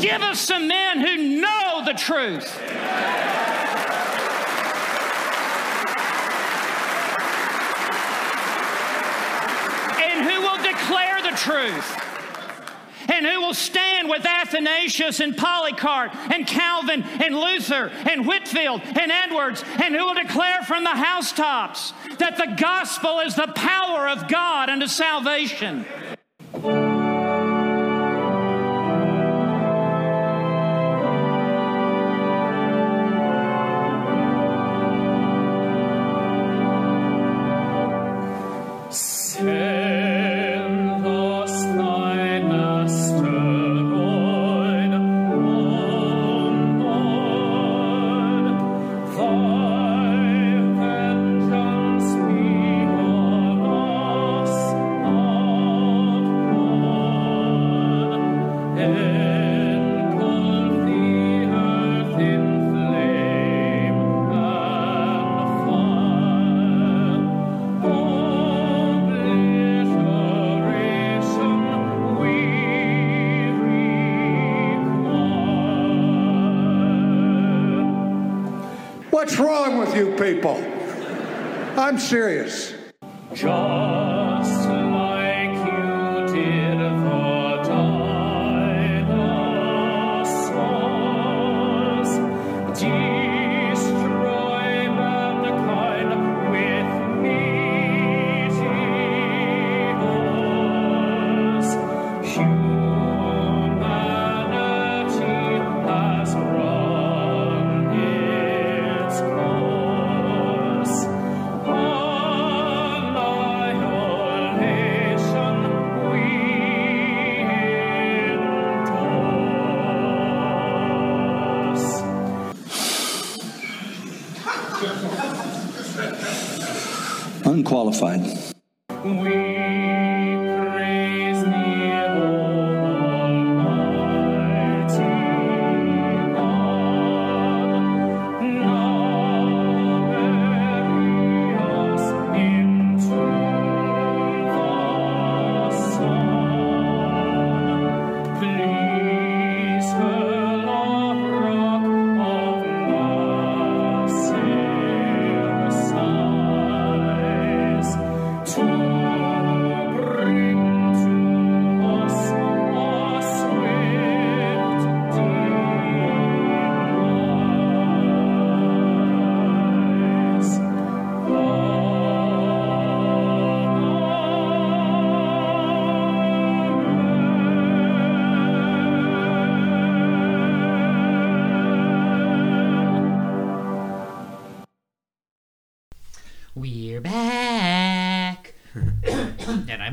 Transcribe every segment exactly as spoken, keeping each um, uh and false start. Give us some men who know the truth. And who will declare the truth. And who will stand with Athanasius and Polycarp and Calvin and Luther and Whitefield and Edwards, and who will declare from the housetops that the gospel is the power of God unto salvation. What's wrong with you people? I'm serious. Just like you did for dinosaurs, destroy mankind with meteors. Humanity has qualified.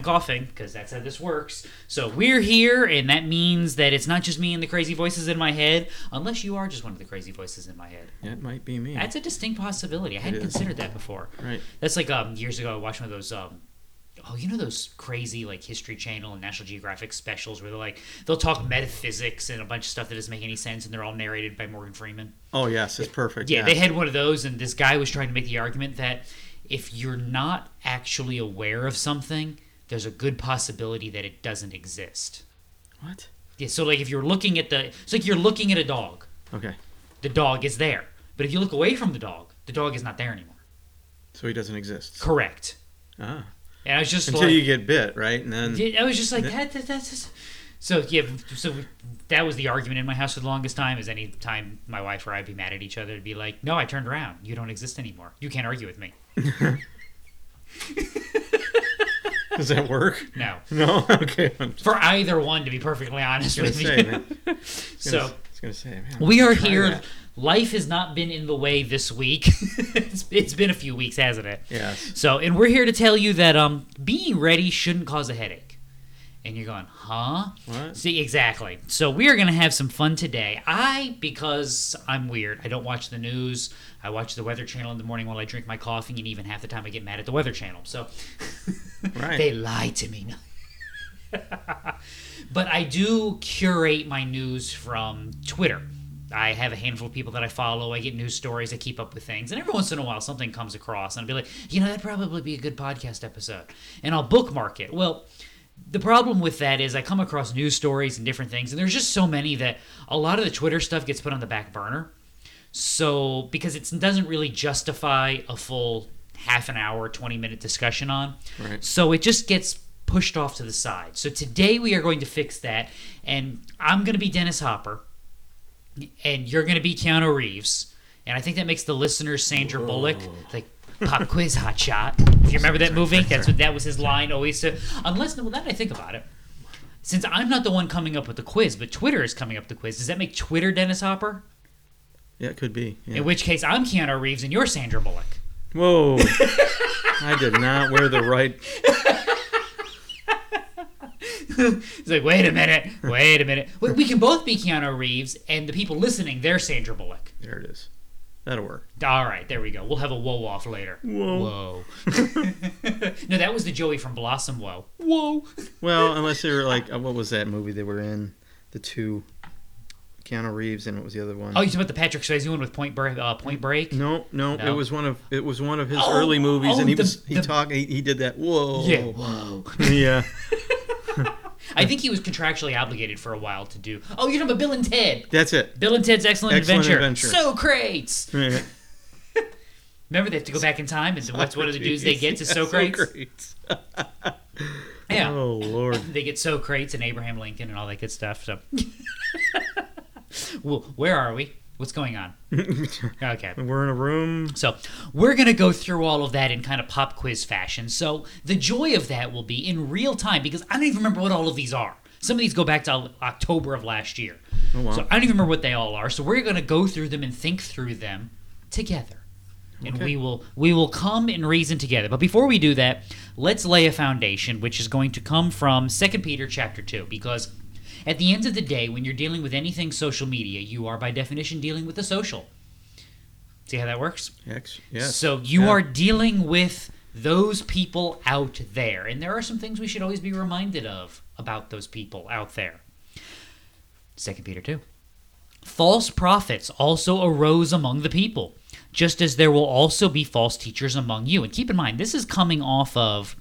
Coughing, because that's how this works. So we're here, and that means that it's not just me and the crazy voices in my head, unless you are just one of the crazy voices in my head. That might be me. That's a distinct possibility. I it hadn't is. considered that before. Right. That's like um, years ago I watched one of those um, oh, you know those crazy like History Channel and National Geographic specials where they're like they'll talk metaphysics and a bunch of stuff that doesn't make any sense, and they're all narrated by Morgan Freeman. Oh yes, it's perfect. Yeah, yeah. They had one of those, and this guy was trying to make the argument that if you're not actually aware of something, there's a good possibility that it doesn't exist. What? Yeah, so like if you're looking at the... It's like you're looking at a dog. Okay. The dog is there. But if you look away from the dog, the dog is not there anymore. So he doesn't exist. Correct. Ah. And I was just Until like, you get bit, right? And then... I was just like, th- that, that, that's... Just... So, yeah, so that was the argument in my house for the longest time, is any time my wife or I'd be mad at each other, it'd be like, no, I turned around. You don't exist anymore. You can't argue with me. Does that work? No. No? Okay. For either one, to be perfectly honest with say, you. Man. I was so, gonna, I was going to say, man. We are here. That. Life has not been in the way this week. it's, it's been a few weeks, hasn't it? Yes. So, and we're here to tell you that um, being ready shouldn't cause a headache. And you're going, huh? What? See, exactly. So we are going to have some fun today. I, because I'm weird, I don't watch the news. I watch the Weather Channel in the morning while I drink my coffee, and even half the time I get mad at the Weather Channel. So right. They lie to me. But I do curate my news from Twitter. I have a handful of people that I follow. I get news stories. I keep up with things. And every once in a while, something comes across, and I'll be like, you know, that'd probably be a good podcast episode. And I'll bookmark it. Well, The problem with that is I come across news stories and different things, and there's just so many that a lot of the Twitter stuff gets put on the back burner. So, because it doesn't really justify a full half an hour, twenty-minute discussion on. Right. So it just gets pushed off to the side. So today we are going to fix that, and I'm going to be Dennis Hopper, and you're going to be Keanu Reeves, and I think that makes the listener Sandra Whoa. Bullock. Like, pop quiz, hot shot. If you remember that movie, that's what that was his line always to. Unless, well, now that I think about it, since I'm not the one coming up with the quiz, but Twitter is coming up with the quiz. Does that make Twitter Dennis Hopper? Yeah, it could be. Yeah. In which case, I'm Keanu Reeves and you're Sandra Bullock. Whoa! I did not wear the right. He's like, wait a minute, wait a minute. We can both be Keanu Reeves, and the people listening, they're Sandra Bullock. There it is. That'll work. All right, there we go. We'll have a whoa off later. Whoa. Whoa. No, that was the Joey from Blossom whoa. Whoa. Well, unless they were like, what was that movie they were in? The two, Keanu Reeves, and what was the other one? Oh, you talking about the Patrick Swayze one with Point Break? Uh, Point Break? No, no, no, it was one of it was one of his oh, early movies, oh, and he the, was he the, talked he, he did that whoa. Yeah. Whoa. Yeah. I think he was contractually obligated for a while to do. Oh, you're talking about Bill and Ted. That's it. Bill and Ted's Excellent, Excellent Adventure. Adventure. So crates. Yeah. Remember, they have to go back in time, and what's one of the dudes they get to so crates? Yeah. Oh Lord. They get so crates and Abraham Lincoln and all that good stuff. So, well, where are we? What's going on? Okay. We're in a room. So we're going to go through all of that in kind of pop quiz fashion. So the joy of that will be in real time, because I don't even remember what all of these are. Some of these go back to October of last year. Oh, wow. So I don't even remember what they all are. So we're going to go through them and think through them together. Okay. And we will we will come and reason together. But before we do that, let's lay a foundation, which is going to come from Second Peter chapter two, because at the end of the day, when you're dealing with anything social media, you are by definition dealing with the social. See how that works? Yes. yes. So you yeah. are dealing with those people out there. And there are some things we should always be reminded of about those people out there. Second Peter two. False prophets also arose among the people, just as there will also be false teachers among you. And keep in mind, this is coming off of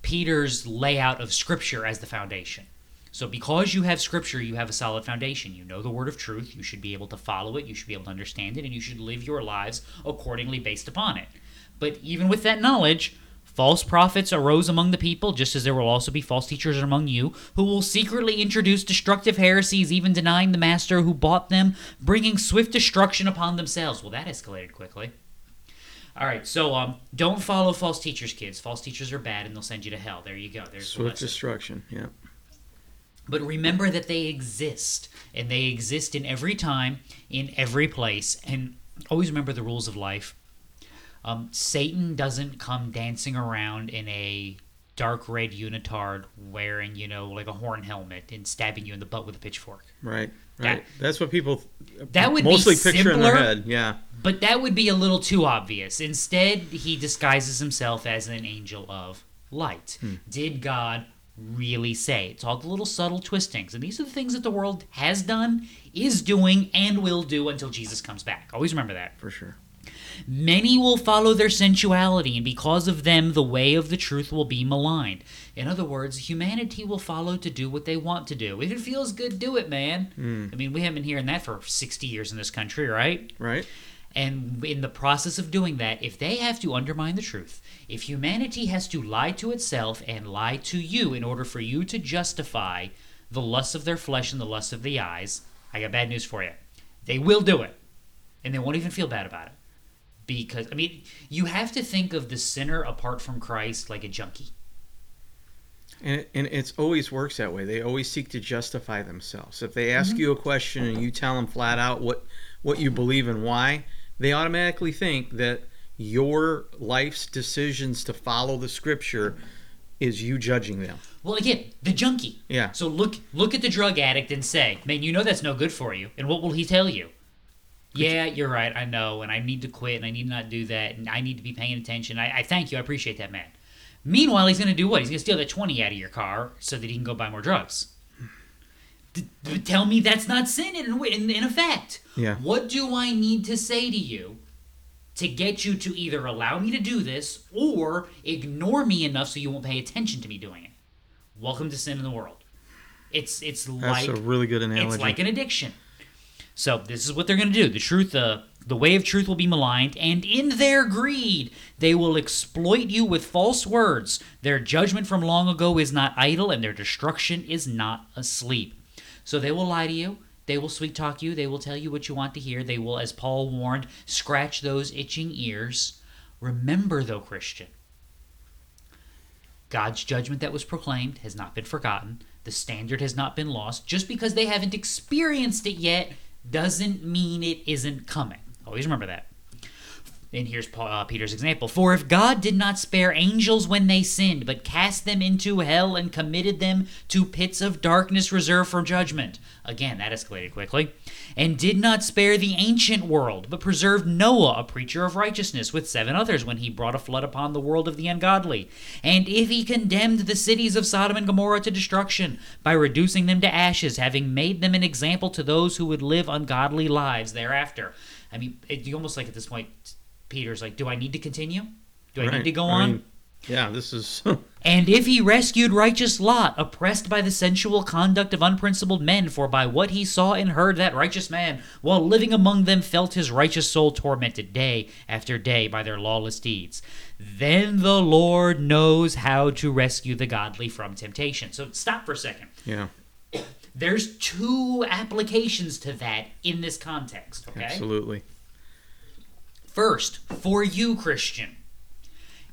Peter's layout of Scripture as the foundation. So because you have Scripture, you have a solid foundation. You know the word of truth. You should be able to follow it. You should be able to understand it. And you should live your lives accordingly based upon it. But even with that knowledge, false prophets arose among the people, just as there will also be false teachers among you, who will secretly introduce destructive heresies, even denying the master who bought them, bringing swift destruction upon themselves. Well, that escalated quickly. All right, so um, don't follow false teachers, kids. False teachers are bad, and they'll send you to hell. There you go. There's swift destruction, yeah. But remember that they exist, and they exist in every time, in every place, and always remember the rules of life. Um, Satan doesn't come dancing around in a dark red unitard wearing, you know, like a horn helmet and stabbing you in the butt with a pitchfork. Right, right. That, That's what people that would mostly be picture simpler, in their head, yeah. But that would be a little too obvious. Instead, he disguises himself as an angel of light. Hmm. Did God really say? It's all the little subtle twistings, and these are the things that the world has done, is doing, and will do until Jesus comes back. Always remember that. For sure. Many will follow their sensuality, and because of them the way of the truth will be maligned. In other words, humanity will follow to do what they want to do. If it feels good, do it, man. Mm. I mean, we haven't been hearing that for sixty years in this country, right? Right. And in the process of doing that, if they have to undermine the truth, if humanity has to lie to itself and lie to you in order for you to justify the lust of their flesh and the lust of the eyes, I got bad news for you. They will do it. And they won't even feel bad about it. Because, I mean, you have to think of the sinner apart from Christ like a junkie. And it, and it's always works that way. They always seek to justify themselves. If they ask mm-hmm. you a question and you tell them flat out what, what you believe and why, they automatically think that your life's decisions to follow the Scripture is you judging them. Well, again, the junkie. Yeah. So look look at the drug addict and say, man, you know that's no good for you. And what will he tell you? Yeah, you're right. I know. And I need to quit. And I need to not do that. And I need to be paying attention. I, I thank you. I appreciate that, man. Meanwhile, he's going to do what? He's going to steal that twenty out of your car so that he can go buy more drugs. D- d- tell me that's not sin in, in, in effect. Yeah. What do I need to say to you to get you to either allow me to do this or ignore me enough so you won't pay attention to me doing it? Welcome to sin in the world. It's it's like That's a really good analogy. It's like an addiction. So this is what they're going to do. The truth, uh, the way of truth will be maligned, and in their greed, they will exploit you with false words. Their judgment from long ago is not idle, and their destruction is not asleep. So they will lie to you. They will sweet talk you. They will tell you what you want to hear. They will, as Paul warned, scratch those itching ears. Remember, though, Christian, God's judgment that was proclaimed has not been forgotten. The standard has not been lost. Just because they haven't experienced it yet doesn't mean it isn't coming. Always remember that. And here's Paul, uh, Peter's example. For if God did not spare angels when they sinned, but cast them into hell and committed them to pits of darkness reserved for judgment. Again, that escalated quickly. And did not spare the ancient world, but preserved Noah, a preacher of righteousness, with seven others when he brought a flood upon the world of the ungodly. And if he condemned the cities of Sodom and Gomorrah to destruction by reducing them to ashes, having made them an example to those who would live ungodly lives thereafter. I mean, it, you almost like at this point... Peter's like, do I need to continue? Do I right. need to go I on? Mean, yeah, this is... And if he rescued righteous Lot, oppressed by the sensual conduct of unprincipled men, for by what he saw and heard that righteous man, while living among them, felt his righteous soul tormented day after day by their lawless deeds. Then the Lord knows how to rescue the godly from temptation. So stop for a second. Yeah. There's two applications to that in this context, okay? Absolutely. First, for you, Christian,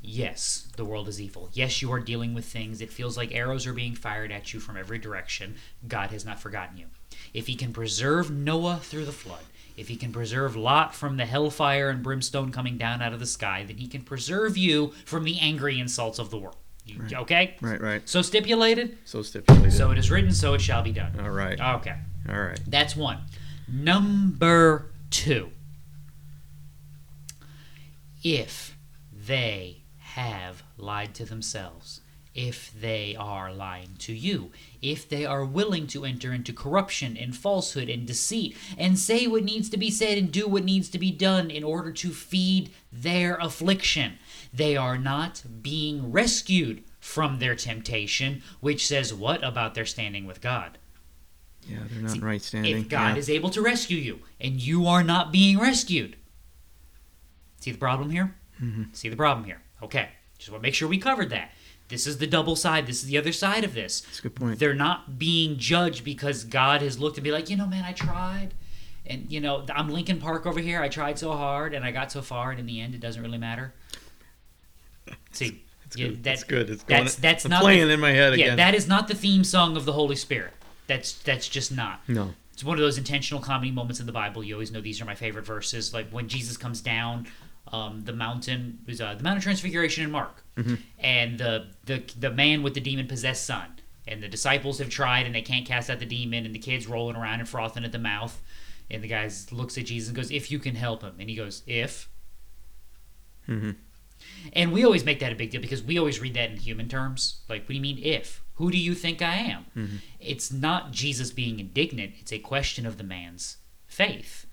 yes, the world is evil. Yes, you are dealing with things. It feels like arrows are being fired at you from every direction. God has not forgotten you. If he can preserve Noah through the flood, if he can preserve Lot from the hellfire and brimstone coming down out of the sky, then he can preserve you from the angry insults of the world. You, right. Okay? Right, right. So stipulated? So stipulated. So it is written, so it shall be done. All right. Okay. All right. That's one. Number two. If they have lied to themselves, if they are lying to you, if they are willing to enter into corruption and falsehood and deceit and say what needs to be said and do what needs to be done in order to feed their affliction, they are not being rescued from their temptation, which says what about their standing with God? Yeah, they're not See, in right standing. If God yeah. is able to rescue you and you are not being rescued, See the problem here? Mm-hmm. See the problem here. Okay. Just want to make sure we covered that. This is the double side. This is the other side of this. That's a good point. They're not being judged because God has looked and be like, you know, man, I tried. And, you know, I'm Linkin Park over here. I tried so hard and I got so far. And in the end, it doesn't really matter. See, that's yeah, good. That, that's good. It's going that's, that's not playing the, in my head yeah, again. Yeah, that is not the theme song of the Holy Spirit. That's, that's just not. No. It's one of those intentional comedy moments in the Bible. You always know these are my favorite verses. Like when Jesus comes down... Um, the mountain was uh, the Mount of Transfiguration in Mark, mm-hmm. and the, the the man with the demon possessed son, and the disciples have tried and they can't cast out the demon, and the kid's rolling around and frothing at the mouth, and the guy looks at Jesus and goes, "If you can help him," and he goes, "If." Mm-hmm. And we always make that a big deal because we always read that in human terms, like, "What do you mean if? Who do you think I am?" Mm-hmm. It's not Jesus being indignant; it's a question of the man's faith.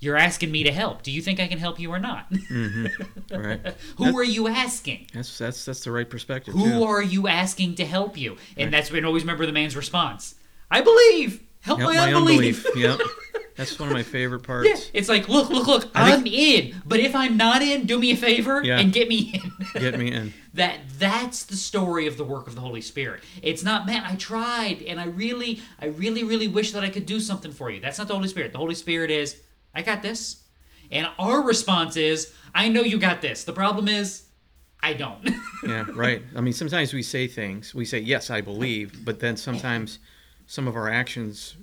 You're asking me to help. Do you think I can help you or not? Mm-hmm. Right. Who that's, are you asking? That's that's that's the right perspective. Who yeah. are you asking to help you? And right. that's when always remember the man's response. I believe. Help, help my, my unbelief. Unbelief. Yep. That's one of my favorite parts. Yeah. It's like, look, look, look. I I'm think... in. But if I'm not in, do me a favor yeah. and get me in. Get me in. That that's the story of the work of the Holy Spirit. It's not, man, I tried and I really, I really, really wish that I could do something for you. That's not the Holy Spirit. The Holy Spirit is, I got this. And our response is, I know you got this. The problem is, I don't. Yeah, right. I mean, sometimes we say things. We say, yes, I believe. But then sometimes some of our actions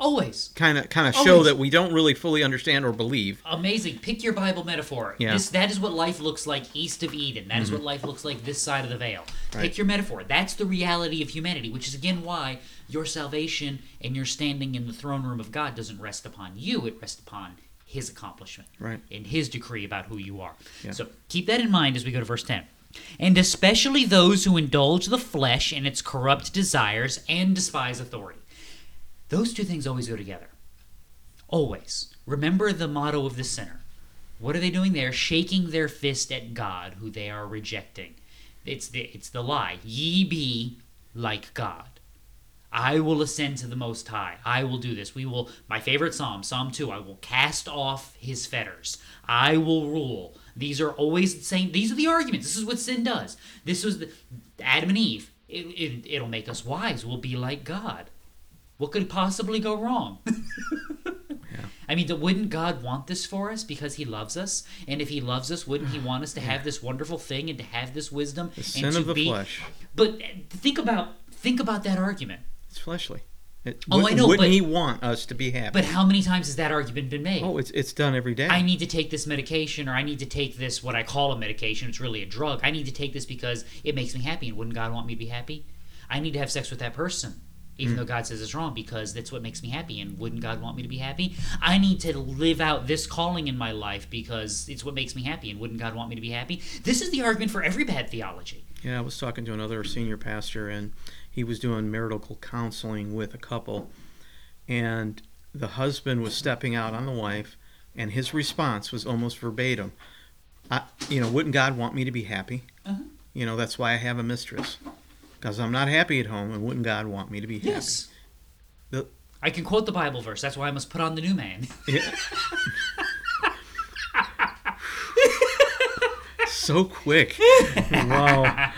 always kind of kind of show that we don't really fully understand or believe. Amazing. Pick your Bible metaphor. Yeah. This, that is what life looks like east of Eden. That mm-hmm. is what life looks like this side of the veil. Right. Pick your metaphor. That's the reality of humanity, which is, again, why your salvation and your standing in the throne room of God doesn't rest upon you. It rests upon his accomplishment right. and his decree about who you are. Yeah. So keep that in mind as we go to verse ten. And especially those who indulge the flesh in its corrupt desires and despise authority. Those two things always go together. Always. Remember the motto of the sinner. What are they doing there? Shaking their fist at God, who they are rejecting. It's the, it's the lie. Ye be like God. I will ascend to the Most High. I will do this. We will, my favorite Psalm, Psalm two, I will cast off his fetters. I will rule. These are always the same. These are the arguments. This is what sin does. This was the, Adam and Eve. It, it, it'll make us wise. We'll be like God. What could possibly go wrong? Yeah. I mean, wouldn't God want this for us because he loves us? And if he loves us, wouldn't he want us to have this wonderful thing and to have this wisdom? The sin and to of the be... flesh. But think about think about that argument. It's fleshly. It, oh, would, I know. Wouldn't but, he want us to be happy? But how many times has that argument been made? Oh, it's it's done every day. I need to take this medication, or I need to take this, what I call a medication. It's really a drug. I need to take this because it makes me happy. And wouldn't God want me to be happy? I need to have sex with that person, even mm. though God says it's wrong, because that's what makes me happy. And wouldn't God want me to be happy? I need to live out this calling in my life because it's what makes me happy. And wouldn't God want me to be happy? This is the argument for every bad theology. Yeah, I was talking to another senior pastor, and he was doing marital counseling with a couple, and the husband was stepping out on the wife, and his response was almost verbatim. I, you know, wouldn't God want me to be happy? Uh-huh. You know, that's why I have a mistress, because I'm not happy at home, and wouldn't God want me to be yes. happy? The, I can quote the Bible verse. That's why I must put on the new man. Yeah. So quick. Wow.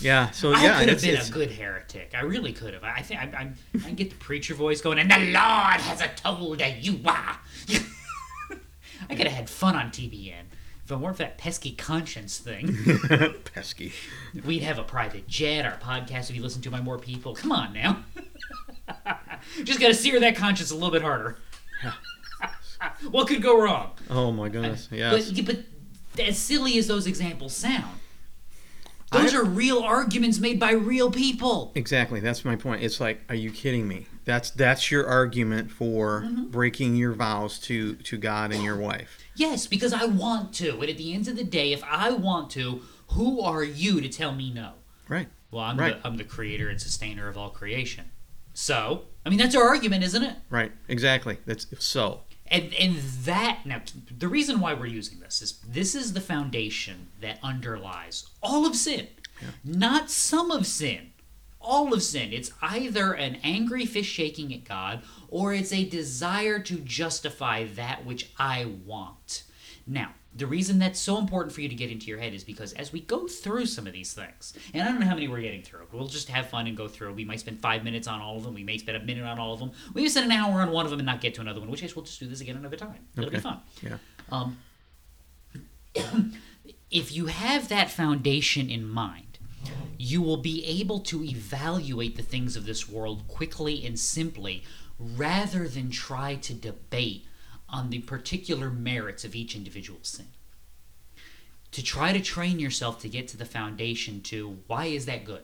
Yeah, so yeah, I could have been it's, a good heretic. I really could have. I think I, I, I get the preacher voice going, and the Lord has a told that you are. I could have had fun on T B N if it weren't for that pesky conscience thing. Pesky. We'd have a private jet. Our podcast would be listened to by more people. Come on now. Just got to sear that conscience a little bit harder. Yeah. What could go wrong? Oh my goodness! Yes. But but as silly as those examples sound. Those I, are real arguments made by real people. Exactly. That's my point. It's like, are you kidding me? That's that's your argument for mm-hmm. breaking your vows to, to God and your wife. Yes, because I want to. And at the end of the day, if I want to, who are you to tell me no? Right. Well, I'm, right. the, I'm the creator and sustainer of all creation. So, I mean, that's our argument, isn't it? Right. Exactly. That's so. And and that, now, the reason why we're using this is this is the foundation that underlies all of sin. Yeah. Not some of sin. All of sin. It's either an angry fist shaking at God, or it's a desire to justify that which I want. Now, the reason that's so important for you to get into your head is because as we go through some of these things, and I don't know how many we're getting through, we'll just have fun and go through. We might spend five minutes on all of them. We may spend a minute on all of them. We may spend an hour on one of them and not get to another one, in which case we'll just do this again another time. It'll okay. be fun. Yeah. Um, if you have that foundation in mind, you will be able to evaluate the things of this world quickly and simply rather than try to debate on the particular merits of each individual sin. To try to train yourself to get to the foundation to why is that good?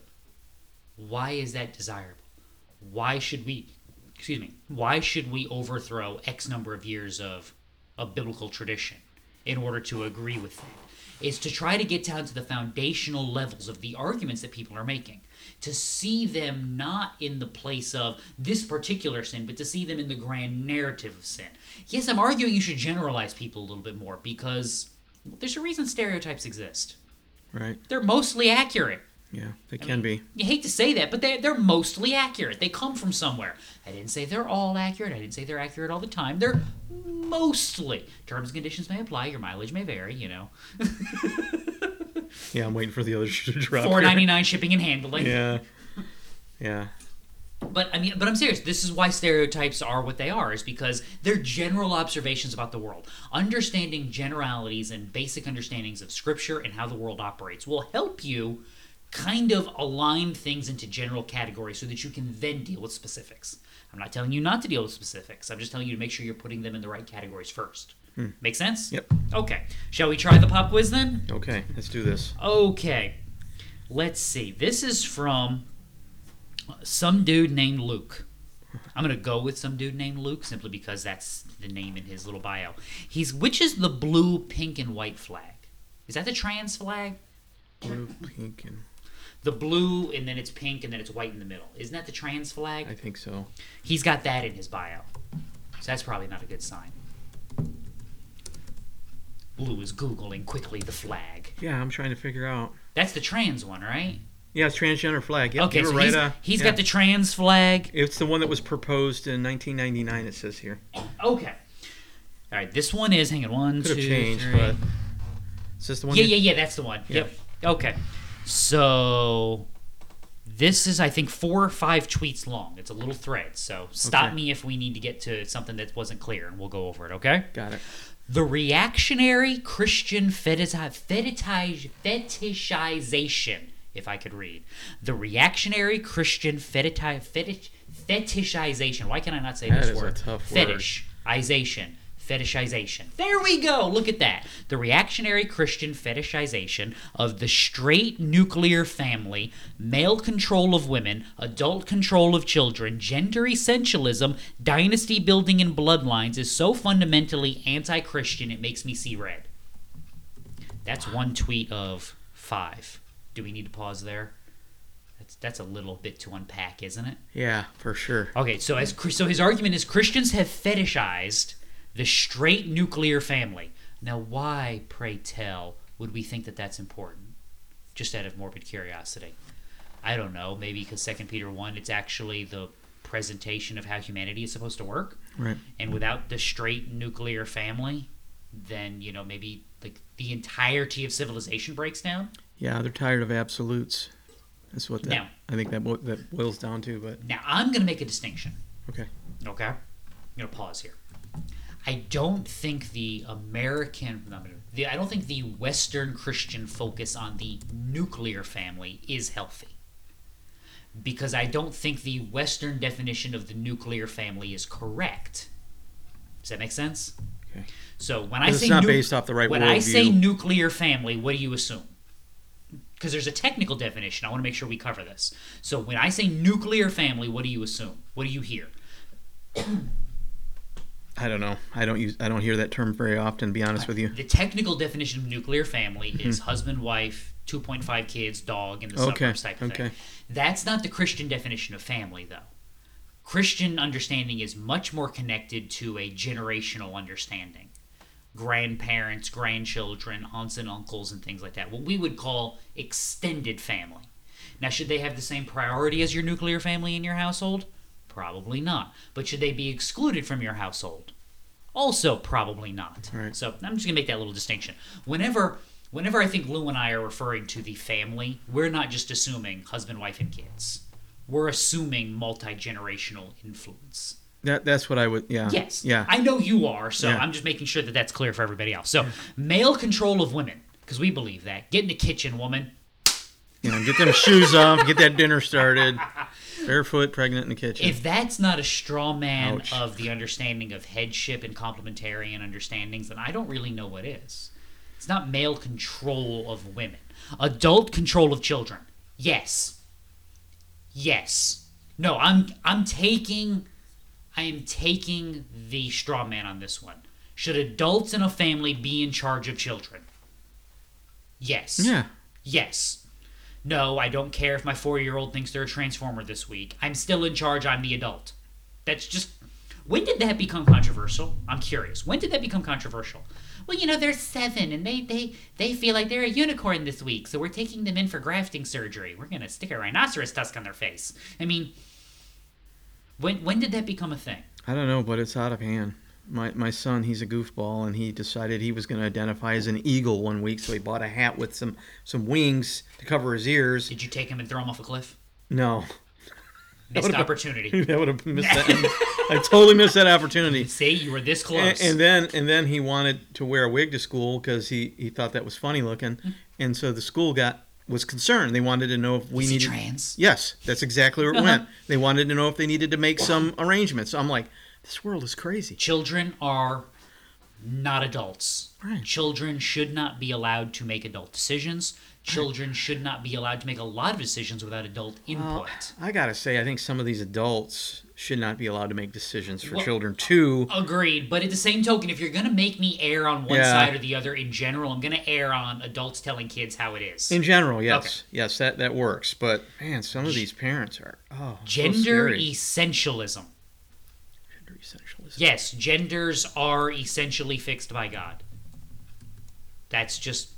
Why is that desirable? Why should we, excuse me, why should we overthrow X number of years of, of biblical tradition in order to agree with that? It's to try to get down to the foundational levels of the arguments that people are making. To see them not in the place of this particular sin, but to see them in the grand narrative of sin. Yes, I'm arguing you should generalize people a little bit more because there's a reason stereotypes exist. Right. They're mostly accurate. Yeah, they I can mean, be. You hate to say that, but they're, they're mostly accurate. They come from somewhere. I didn't say they're all accurate. I didn't say they're accurate all the time. They're mostly. Terms and conditions may apply. Your mileage may vary, you know. Yeah, I'm waiting for the other to drop. four dollars and ninety-nine cents shipping and handling. Yeah, yeah. But I mean, but I'm serious. This is why stereotypes are what they are, is because they're general observations about the world. Understanding generalities and basic understandings of Scripture and how the world operates will help you kind of align things into general categories so that you can then deal with specifics. I'm not telling you not to deal with specifics. I'm just telling you to make sure you're putting them in the right categories first. Hmm. Make sense? Yep. Okay. Shall we try the pop quiz then? Okay. Let's do this. Okay. Let's see. This is from some dude named Luke. I'm going to go with some dude named Luke simply because that's the name in his little bio. He's, which is the blue, pink, and white flag? Is that the trans flag? Blue, pink, and... The blue, and then it's pink, and then it's white in the middle. Isn't that the trans flag? I think so. He's got that in his bio. So that's probably not a good sign. Blue is Googling quickly the flag. Yeah, I'm trying to figure out. That's the trans one, right? Yeah, it's transgender flag. Yep, okay, so right, he's, uh, he's yeah. got the trans flag. It's the one that was proposed in nineteen ninety-nine, it says here. Okay. All right, this one is, hang on, one, Could two, changed, three. But is this the one? Yeah, you... yeah, yeah, that's the one. Yeah. Yep. Okay. So this is, I think, four or five tweets long. It's a little thread, so stop okay. me if we need to get to something that wasn't clear, and we'll go over it, okay? Got it. The reactionary Christian fetish- fetishization, if I could read. The reactionary Christian fetish- fetish- fetishization. Why can I not say that this word? That is a tough word. Fetishization. Fetishization. There we go. Look at that. The reactionary Christian fetishization of the straight nuclear family, male control of women, adult control of children, gender essentialism, dynasty building and bloodlines is so fundamentally anti-Christian it makes me see red. That's one tweet of five. Do we need to pause there? That's a little bit to unpack, isn't it? Yeah, for sure. Okay, so as so his argument is Christians have fetishized the straight nuclear family. Now, why, pray tell, would we think that that's important? Just out of morbid curiosity. I don't know. Maybe because Second Peter one, it's actually the presentation of how humanity is supposed to work. Right. And without the straight nuclear family, then, you know, maybe like the entirety of civilization breaks down. Yeah, they're tired of absolutes. That's what that, now, I think that, that boils down to. But now, I'm going to make a distinction. Okay. Okay? I'm going to pause here. I don't think the American, the, I don't think the Western Christian focus on the nuclear family is healthy. Because I don't think the Western definition of the nuclear family is correct. Does that make sense? Okay. So when I say, it's not nu- based off the right when I say nuclear family, what do you assume? Because there's a technical definition. I want to make sure we cover this. So when I say nuclear family, what do you assume? What do you hear? I don't know. I don't use. I don't hear that term very often, to be honest with you. The technical definition of nuclear family is mm-hmm. husband, wife, two point five kids, dog, and the okay. suburbs type of okay. thing. That's not the Christian definition of family, though. Christian understanding is much more connected to a generational understanding. Grandparents, grandchildren, aunts and uncles, and things like that. What we would call extended family. Now, should they have the same priority as your nuclear family in your household? Probably not. But should they be excluded from your household? Also probably not. Right. So I'm just going to make that little distinction. Whenever whenever I think Lou and I are referring to the family, we're not just assuming husband, wife, and kids. We're assuming multi-generational influence. That That's what I would, yeah. Yes. Yeah. I know you are, so yeah. I'm just making sure that that's clear for everybody else. So male control of women, because we believe that. Get in the kitchen, woman. You know, get them shoes off, get that dinner started. Barefoot, pregnant in the kitchen. If that's not a straw man Ouch. Of the understanding of headship and complementarian understandings, then I don't really know what is. It's not male control of women. Adult control of children. Yes. Yes. No, I'm I'm taking I am taking the straw man on this one. Should adults in a family be in charge of children? Yes. Yeah. Yes. No, I don't care if my four-year-old thinks they're a Transformer this week. I'm still in charge. I'm the adult. That's just... When did that become controversial? I'm curious. When did that become controversial? Well, you know, they're seven, and they they, they feel like they're a unicorn this week, so we're taking them in for grafting surgery. We're going to stick a rhinoceros tusk on their face. I mean, when when did that become a thing? I don't know, but it's out of hand. My my son, he's a goofball, and he decided he was going to identify as an eagle one week, so he bought a hat with some, some wings to cover his ears. Did you take him and throw him off a cliff? No. Missed opportunity. That would have missed that. I totally missed that opportunity. See, you were this close. And, and then and then he wanted to wear a wig to school because he, he thought that was funny looking, mm-hmm. and so the school got... was concerned. They wanted to know if we Is needed... trans? Yes, that's exactly where it went. They wanted to know if they needed to make some arrangements. So I'm like... This world is crazy. Children are not adults. Right. Children should not be allowed to make adult decisions. Children right. should not be allowed to make a lot of decisions without adult input. Uh, I got to say, I think some of these adults should not be allowed to make decisions for well, children, too. Agreed. But at the same token, if you're going to make me err on one yeah. side or the other in general, I'm going to err on adults telling kids how it is. In general, yes. Okay. Yes, that, that works. But, man, some of these parents are... oh, Gender so essentialism. Essentialism. Yes, genders are essentially fixed by God. That's just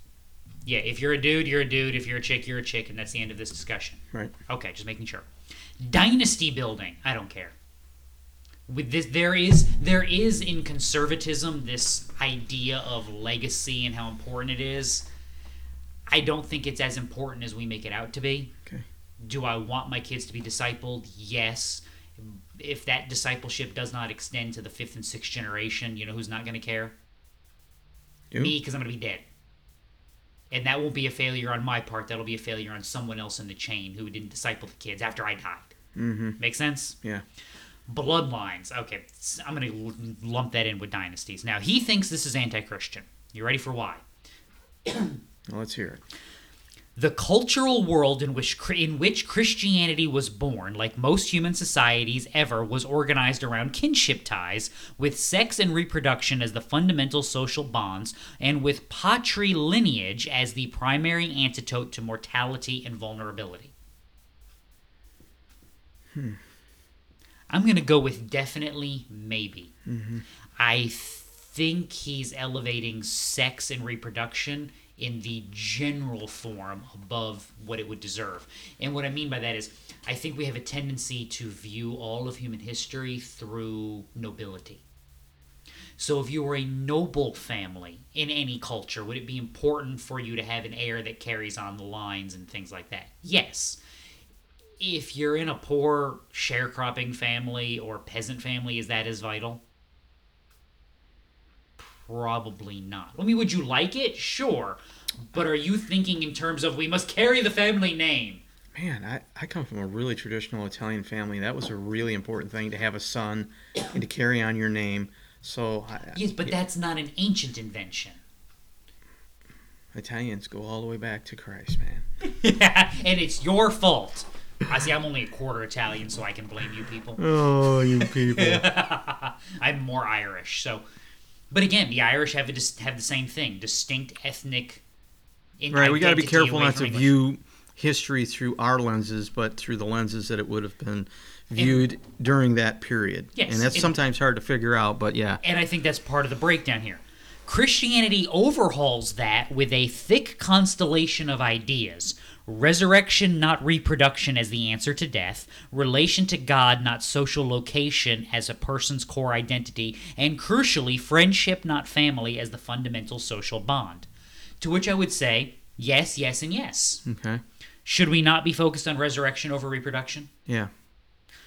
Yeah, if you're a dude, you're a dude. If you're a chick, you're a chick. And that's the end of this discussion. Right. Okay, just making sure. Dynasty building. I don't care. With this, there is there is in conservatism this idea of legacy and how important it is. I don't think it's as important as we make it out to be. Okay. Do I want my kids to be discipled? Yes. If that discipleship does not extend to the fifth and sixth generation, you know who's not going to care? Yep. Me, because I'm going to be dead. And that won't be a failure on my part. That'll be a failure on someone else in the chain who didn't disciple the kids after I died. Mm-hmm. Make sense? Yeah. Bloodlines. Okay, I'm going to lump that in with dynasties. Now, he thinks this is anti-Christian. You ready for why? Well, let's hear it. The cultural world in which in which Christianity was born, like most human societies ever, was organized around kinship ties, with sex and reproduction as the fundamental social bonds, and with patrilineage as the primary antidote to mortality and vulnerability. Hmm. I'm going to go with definitely maybe. Mm-hmm. I think he's elevating sex and reproduction in the general form above what it would deserve. And what I mean by that is, I think we have a tendency to view all of human history through nobility. So if you were a noble family in any culture, would it be important for you to have an heir that carries on the lines and things like that? Yes. If you're in a poor sharecropping family or peasant family, is that as vital? Probably not. I mean, would you like it? Sure. But are you thinking in terms of we must carry the family name? Man, I, I come from a really traditional Italian family. That was a really important thing, to have a son and to carry on your name. So I, yes, but yeah. That's not an ancient invention. Italians go all the way back to Christ, man. Yeah, and it's your fault. I see, I'm only a quarter Italian, so I can blame you people. Oh, you people. I'm more Irish, so... But again, the Irish have a, have the same thing, distinct ethnic identity. Right, we got to be careful not to English. View history through our lenses, but through the lenses that it would have been viewed and, during that period. Yes. And that's and, sometimes hard to figure out, but yeah. And I think that's part of the breakdown here. Christianity overhauls that with a thick constellation of ideas. Resurrection, not reproduction, as the answer to death. Relation to God, not social location, as a person's core identity. And crucially, friendship, not family, as the fundamental social bond. To which I would say, yes, yes, and yes. Okay. Should we not be focused on resurrection over reproduction? Yeah.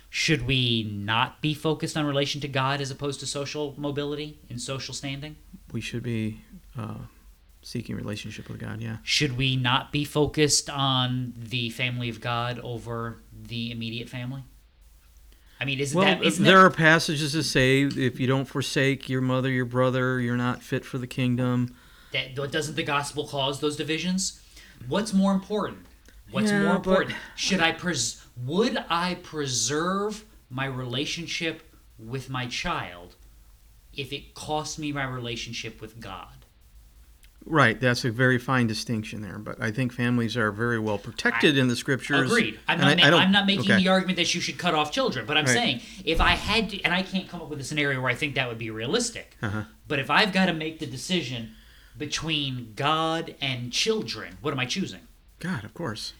Should we not be focused on relation to God as opposed to social mobility and social standing? We should be... Uh... Seeking relationship with God, yeah. Should we not be focused on the family of God over the immediate family? I mean, isn't well, that... Isn't there that... are passages that say, if you don't forsake your mother, your brother, you're not fit for the kingdom. That doesn't the gospel cause those divisions? What's more important? What's yeah, more important? But... Should I pres- Would I preserve my relationship with my child if it cost me my relationship with God? Right, that's a very fine distinction there, but I think families are very well protected I, in the scriptures. Agreed. I'm not, I, ma- I I'm not making okay. the argument that you should cut off children, but I'm right. saying if I had to, and I can't come up with a scenario where I think that would be realistic, uh-huh. but if I've got to make the decision between God and children, what am I choosing? God, of course.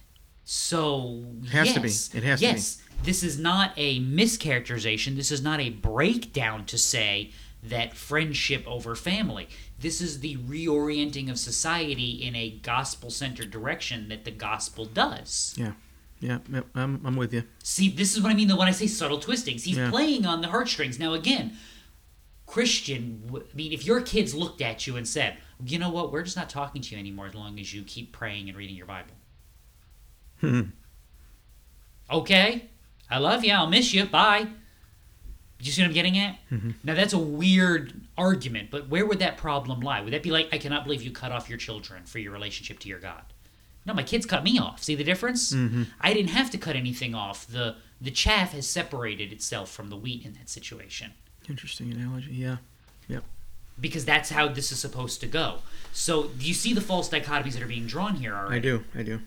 So, it has yes. to be. It has yes, to be. Yes, this is not a mischaracterization. This is not a breakdown to say that friendship over family. This is the reorienting of society in a gospel-centered direction that the gospel does. Yeah, yeah, I'm, I'm with you. See, this is what I mean though, when I say subtle twistings. He's yeah. playing on the heartstrings. Now, again, Christian, I mean, if your kids looked at you and said, you know what, we're just not talking to you anymore as long as you keep praying and reading your Bible. Hmm. Okay, I love you, I'll miss you, bye. You see what I'm getting at? Mm-hmm. Now, that's a weird argument, but where would that problem lie? Would that be like, I cannot believe you cut off your children for your relationship to your God? No, my kids cut me off. See the difference? Mm-hmm. I didn't have to cut anything off. The the chaff has separated itself from the wheat in that situation. Interesting analogy, yeah. Yep. Because that's how this is supposed to go. So you see the false dichotomies that are being drawn here already. I do, I do.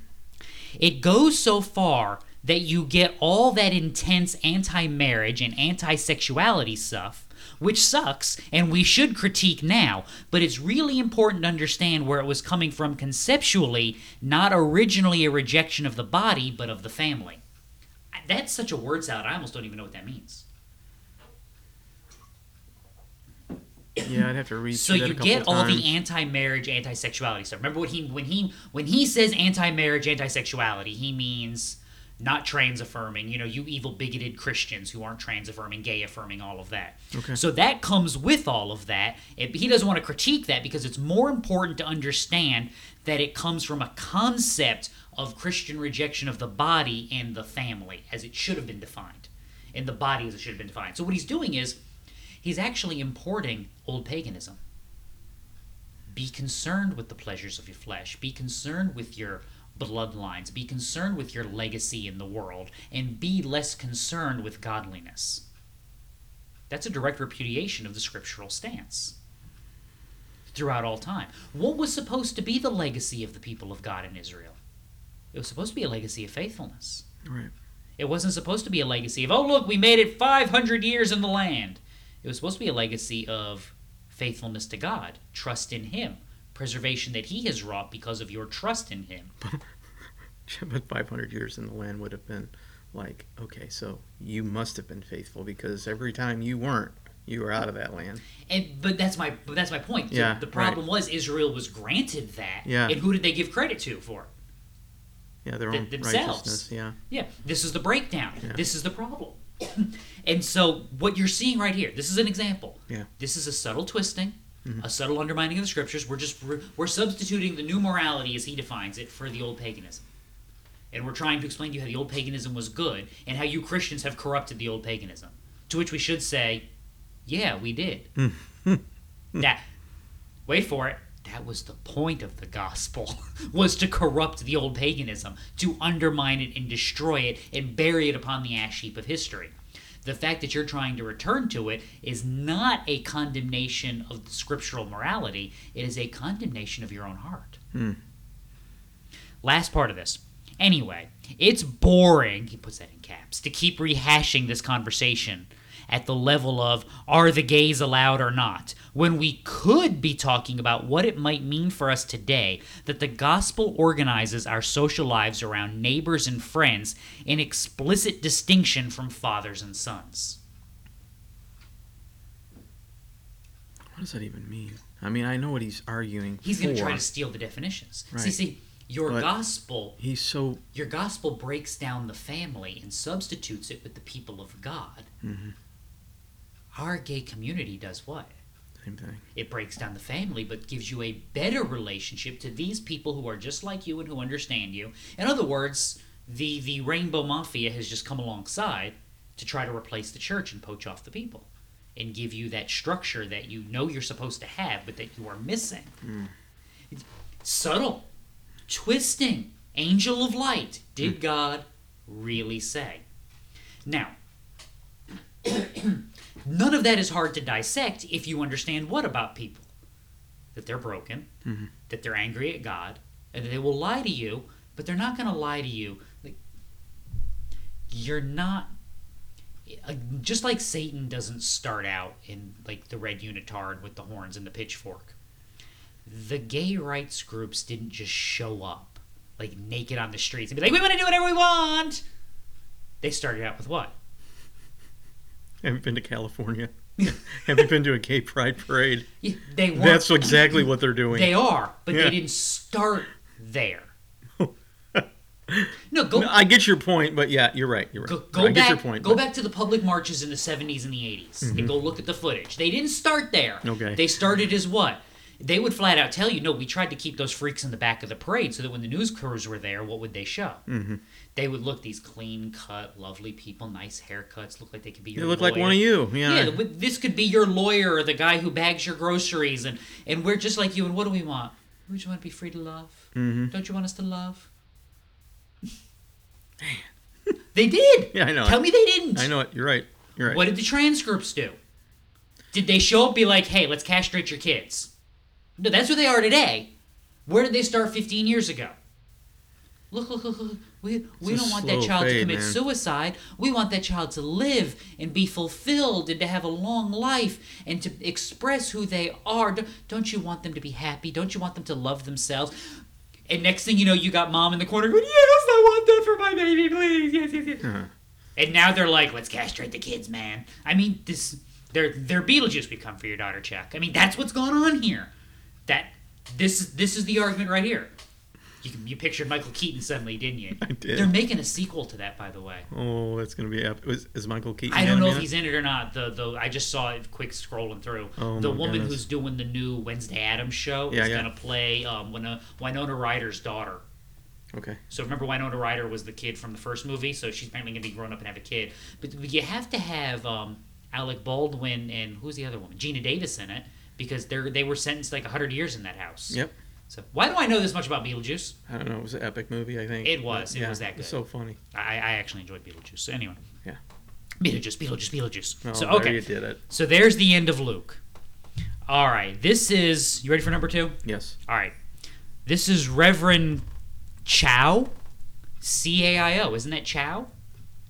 It goes so far that you get all that intense anti-marriage and anti-sexuality stuff which sucks, and we should critique now, but it's really important to understand where it was coming from conceptually, not originally a rejection of the body, but of the family. That's such a word salad, I almost don't even know what that means. Yeah, I'd have to read. So that you a get all times. The anti-marriage, anti-sexuality stuff. Remember what he when he when he says anti-marriage, anti-sexuality, he means not trans-affirming. You know, you evil bigoted Christians who aren't trans-affirming, gay-affirming, all of that. Okay. So that comes with all of that. It, he doesn't want to critique that because it's more important to understand that it comes from a concept of Christian rejection of the body and the family, as it should have been defined, and the body as it should have been defined. So what he's doing is, he's actually importing old paganism. Be concerned with the pleasures of your flesh. Be concerned with your bloodlines. Be concerned with your legacy in the world. And be less concerned with godliness. That's a direct repudiation of the scriptural stance throughout all time. What was supposed to be the legacy of the people of God in Israel? It was supposed to be a legacy of faithfulness. Right. It wasn't supposed to be a legacy of, oh, look, we made it five hundred years in the land. It was supposed to be a legacy of faithfulness to God, trust in Him, preservation that He has wrought because of your trust in Him. But five hundred years in the land would have been like, okay, so you must have been faithful because every time you weren't, you were out of that land. And but that's my but that's my point. Yeah, the problem right. was Israel was granted that, yeah. and who did they give credit to for it? Yeah, their own Th- themselves. Yeah. Yeah. This is the breakdown. Yeah. This is the problem. And so what you're seeing right here, this is an example. Yeah. This is a subtle twisting, mm-hmm. a subtle undermining of the scriptures. We're just we're substituting the new morality, as he defines it, for the old paganism. And we're trying to explain to you how the old paganism was good and how you Christians have corrupted the old paganism. To which we should say, yeah, we did. That, wait for it. That was the point of the gospel, was to corrupt the old paganism, to undermine it and destroy it and bury it upon the ash heap of history. The fact that you're trying to return to it is not a condemnation of the scriptural morality. It is a condemnation of your own heart. Hmm. Last part of this. Anyway, it's boring, he puts that in caps, to keep rehashing this conversation at the level of, are the gays allowed or not? When we could be talking about what it might mean for us today that the gospel organizes our social lives around neighbors and friends in explicit distinction from fathers and sons. What does that even mean? I mean, I know what he's arguing for. He's going to try to steal the definitions. Right. See, see, your but gospel, he's so... your gospel breaks down the family and substitutes it with the people of God. Mm-hmm. Our gay community does what? Same thing. It breaks down the family, but gives you a better relationship to these people who are just like you and who understand you. In other words, the, the Rainbow Mafia has just come alongside to try to replace the church and poach off the people and give you that structure that you know you're supposed to have but that you are missing. Mm. It's subtle, twisting, angel of light. Did mm. God really say? Now, none of that is hard to dissect if you understand what about people? That they're broken, mm-hmm. that they're angry at God, and that they will lie to you, but they're not going to lie to you. Like, you're not... Just like Satan doesn't start out in like the red unitard with the horns and the pitchfork, the gay rights groups didn't just show up like naked on the streets and be like, we want to do whatever we want! They started out with what? Have you been to California? Have you been to a gay pride parade? Yeah, they weren't. That's exactly what they're doing. They are, but yeah. They didn't start there. No, go. No, I get your point, but yeah, you're right. You're right. Go, go I back, get your point. Go but... back to the public marches in the seventies and the eighties, mm-hmm. and go look at the footage. They didn't start there. Okay. They started as what? They would flat out tell you, no, we tried to keep those freaks in the back of the parade so that when the news crews were there, what would they show? Mm-hmm. They would look these clean-cut, lovely people, nice haircuts, look like they could be your lawyer. They look lawyer. Like one of you. Yeah. yeah, this could be your lawyer or the guy who bags your groceries, and, and we're just like you, and what do we want? We just want to be free to love. Mm-hmm. Don't you want us to love? They did. Yeah, I know. Tell it. Me they didn't. I know it. You're right. You're right. What did the trans groups do? Did they show up and be like, hey, let's castrate your kids? No, that's who they are today. Where did they start fifteen years ago? Look, look, look, look. We we don't want that child to commit suicide. We want that child to live and be fulfilled and to have a long life and to express who they are. Don't you want them to be happy? Don't you want them to love themselves? And next thing you know, you got mom in the corner going, yes, I want that for my baby, please. Yes, yes, yes. Huh. And now they're like, let's castrate the kids, man. I mean, this they're, they're Beetlejuice, we come for your daughter, Chuck. I mean, that's what's going on here. That this is this is the argument right here. You, you pictured Michael Keaton suddenly, didn't you? I did. They're making a sequel to that, by the way. Oh, that's going to be epic. Is, is Michael Keaton in it? I don't know if he's in it or not. The the I just saw it quick scrolling through. Oh, the woman goodness. who's doing the new Wednesday Addams show yeah, is yeah. going to play um, Winona, Winona Ryder's daughter. Okay. So remember, Winona Ryder was the kid from the first movie, so she's apparently going to be grown up and have a kid. But you have to have um, Alec Baldwin and who's the other woman? Gina Davis in it, because they're they were sentenced like one hundred years in that house. Yep. So why do I know this much about Beetlejuice? I don't know. It was an epic movie, I think. It was. It yeah, was that good. It was so funny. I, I actually enjoyed Beetlejuice. So anyway. Yeah. Beetlejuice, Beetlejuice, Beetlejuice. Oh, so, okay. There you did it. So there's the end of Luke. All right. This is... You ready for number two? Yes. All right. This is Reverend Chow. C A I O. Isn't that Chow?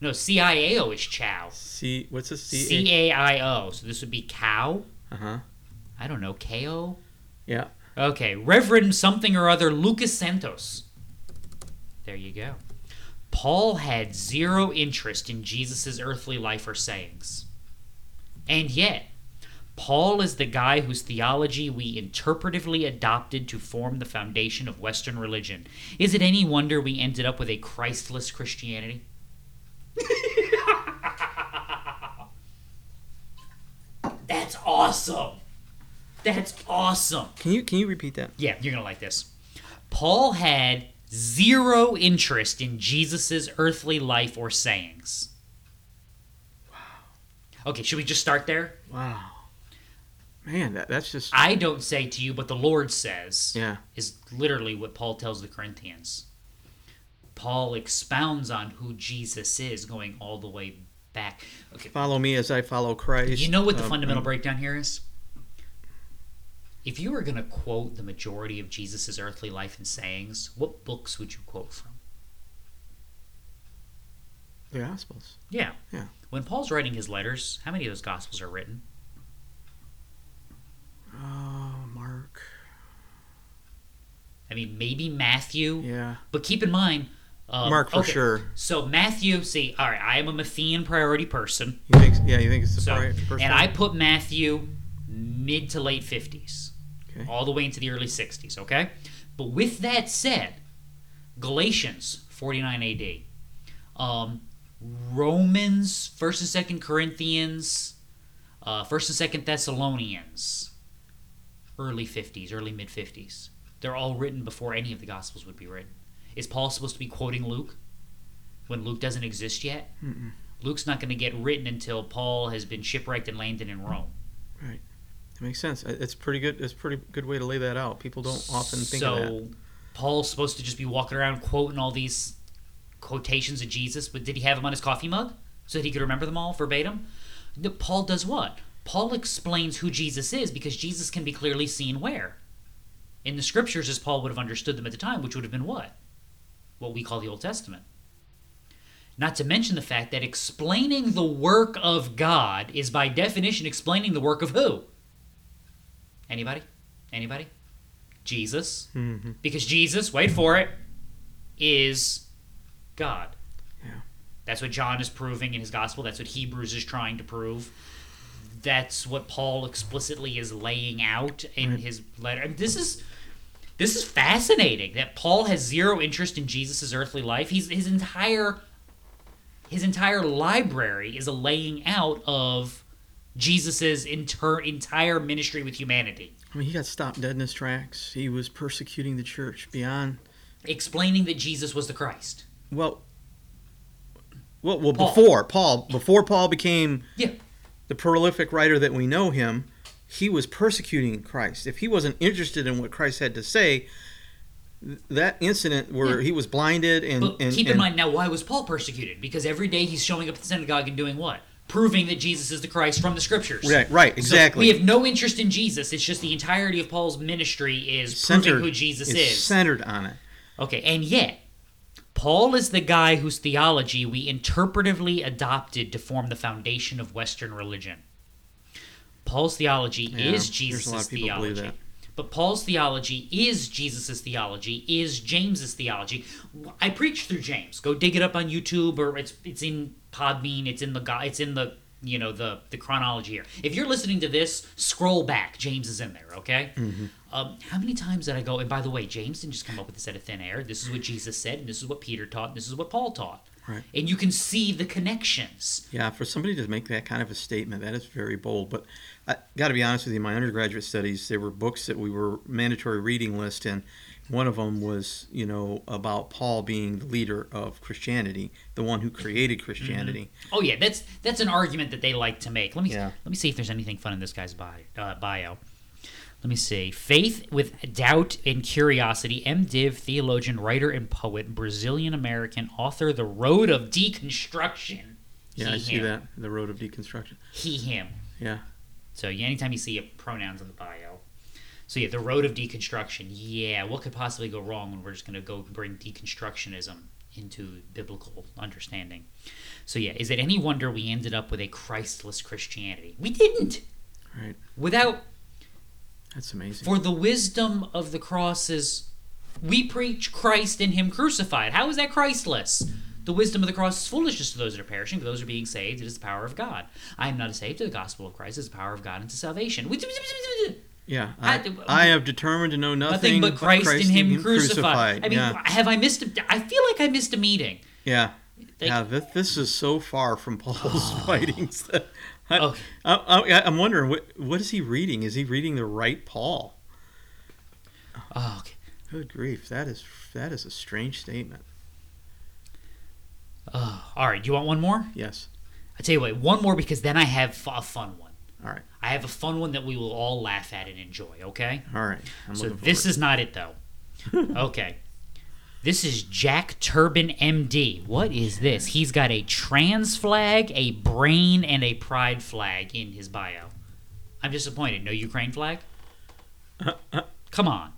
No, C I A O is Chow. C... What's the C? C A I O. So this would be cow? Uh-huh. I don't know. K O? Yeah. Okay, Reverend something or other Lucas Santos. There you go. Paul had zero interest in Jesus' earthly life or sayings. And yet, Paul is the guy whose theology we interpretively adopted to form the foundation of Western religion. Is it any wonder we ended up with a Christless Christianity? That's awesome! That's awesome. Can you can you repeat that? Yeah, you're going to like this. Paul had zero interest in Jesus' earthly life or sayings. Wow. Okay, should we just start there? Wow. Man, that, that's just... I don't say to you, but the Lord says yeah. is literally what Paul tells the Corinthians. Paul expounds on who Jesus is going all the way back. Okay. Follow me as I follow Christ. You know what the um, fundamental um, breakdown here is? If you were going to quote the majority of Jesus' earthly life and sayings, what books would you quote from? The Gospels. Yeah. Yeah. When Paul's writing his letters, how many of those Gospels are written? Oh, Mark. I mean, maybe Matthew. Yeah. But keep in mind... Um, Mark, for okay. sure. So Matthew, see, all right, I am a Matthean priority person. You think, yeah, you think it's the so, priority person? And I put Matthew... mid to late fifties, okay. all the way into the early sixties, okay? But with that said, Galatians, forty-nine A D, um, Romans, first and second Corinthians, uh, first and second Thessalonians, early fifties, early mid-fifties. They're all written before any of the Gospels would be written. Is Paul supposed to be quoting Luke when Luke doesn't exist yet? Mm-mm. Luke's not going to get written until Paul has been shipwrecked and landed in Rome. Right. Makes sense. It's pretty good. It's a pretty good way to lay that out. People don't often think so, of that. So, Paul's supposed to just be walking around quoting all these quotations of Jesus, but did he have them on his coffee mug so that he could remember them all verbatim? No, Paul does what? Paul explains who Jesus is because Jesus can be clearly seen where? In the scriptures, as Paul would have understood them at the time, which would have been what? What we call the Old Testament. Not to mention the fact that explaining the work of God is by definition explaining the work of who? Anybody? Anybody? Jesus. Mm-hmm. Because Jesus, wait for it, is God. Yeah. That's what John is proving in his gospel. That's what Hebrews is trying to prove. That's what Paul explicitly is laying out in right. his letter. I mean, this is this is fascinating that Paul has zero interest in Jesus' earthly life. He's his entire his entire library is a laying out of Jesus' inter- entire ministry with humanity. I mean, he got stopped dead in his tracks. He was persecuting the church beyond... Explaining that Jesus was the Christ. Well, well, well Paul. before Paul before Paul became yeah. the prolific writer that we know him, he was persecuting Christ. If he wasn't interested in what Christ had to say, that incident where yeah. he was blinded and... But and keep in and, mind, now, why was Paul persecuted? Because every day he's showing up at the synagogue and doing what? Proving that Jesus is the Christ from the scriptures. Right, right, exactly. So we have no interest in Jesus. It's just the entirety of Paul's ministry is centered, proving who Jesus is. It's centered on it. Okay, and yet, Paul is the guy whose theology we interpretively adopted to form the foundation of Western religion. Paul's theology yeah, is Jesus' theology. But Paul's theology is Jesus' theology, is James' theology. I preach through James. Go dig it up on YouTube, or it's it's in Podbean, it's in the it's in the you know the, the chronology here. If you're listening to this, scroll back. James is in there, okay? Mm-hmm. Um, how many times did I go, and by the way, James didn't just come up with this out of thin air. This is what Jesus said, and this is what Peter taught, and this is what Paul taught. Right. And you can see the connections. Yeah, for somebody to make that kind of a statement, that is very bold. But I got to be honest with you, my undergraduate studies, there were books that we were mandatory reading list, and one of them was, you know, about Paul being the leader of Christianity, the one who created Christianity. Mm-hmm. Oh yeah, that's that's an argument that they like to make. Let me yeah. let me see if there's anything fun in this guy's bio. Uh, bio. Let me see. Faith with Doubt and Curiosity, MDiv, theologian, writer, and poet, Brazilian-American, author, The Road of Deconstruction. Yeah, he, I see him. that. The Road of Deconstruction. He, him. Yeah. So yeah, anytime you see a pronouns in the bio. So yeah, The Road of Deconstruction. Yeah, what could possibly go wrong when we're just going to go bring deconstructionism into biblical understanding? So yeah, is it any wonder we ended up with a Christless Christianity? We didn't. Right. Without... That's amazing. For the wisdom of the crosses, we preach Christ and Him crucified. How is that Christless? The wisdom of the cross is foolishness to those that are perishing. For those who are being saved, it is the power of God. I am not a saved to the gospel of Christ. It is the power of God unto salvation. Yeah. I, I, I have determined to know nothing, nothing but, Christ but Christ and Him, and him crucified. crucified. I mean, yeah. have I missed a, I feel like I missed a meeting. Yeah. Like, yeah, this, this is so far from Paul's oh. writings that... I, okay. I, I, I'm wondering, what what is he reading? Is he reading the right Paul? Oh, okay. Good grief. That is that is a strange statement. Uh, all right. Do you want one more? Yes. I tell you what, one more, because then I have a fun one. All right. I have a fun one that we will all laugh at and enjoy, okay? All right. I'm so this is not it, though. Okay. This is Jack Turbin, M D. What is this? He's got a trans flag, a brain, and a pride flag in his bio. I'm disappointed. No Ukraine flag? Uh, uh. Come on.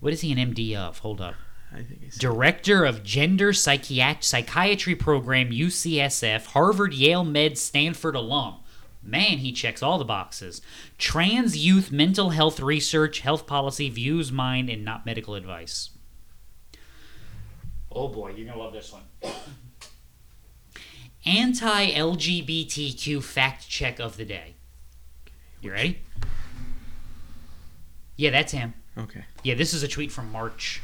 What is he an M D of? Hold up. I think he's... Director of Gender Psychiat- Psychiatry Program, U C S F, Harvard, Yale Med, Stanford alum. Man, he checks all the boxes. Trans youth mental health research, health policy, views, mind, and not medical advice. Oh boy, you're going to love this one. Anti-L G B T Q fact check of the day. You ready? Yeah, that's him. Okay. Yeah, this is a tweet from March.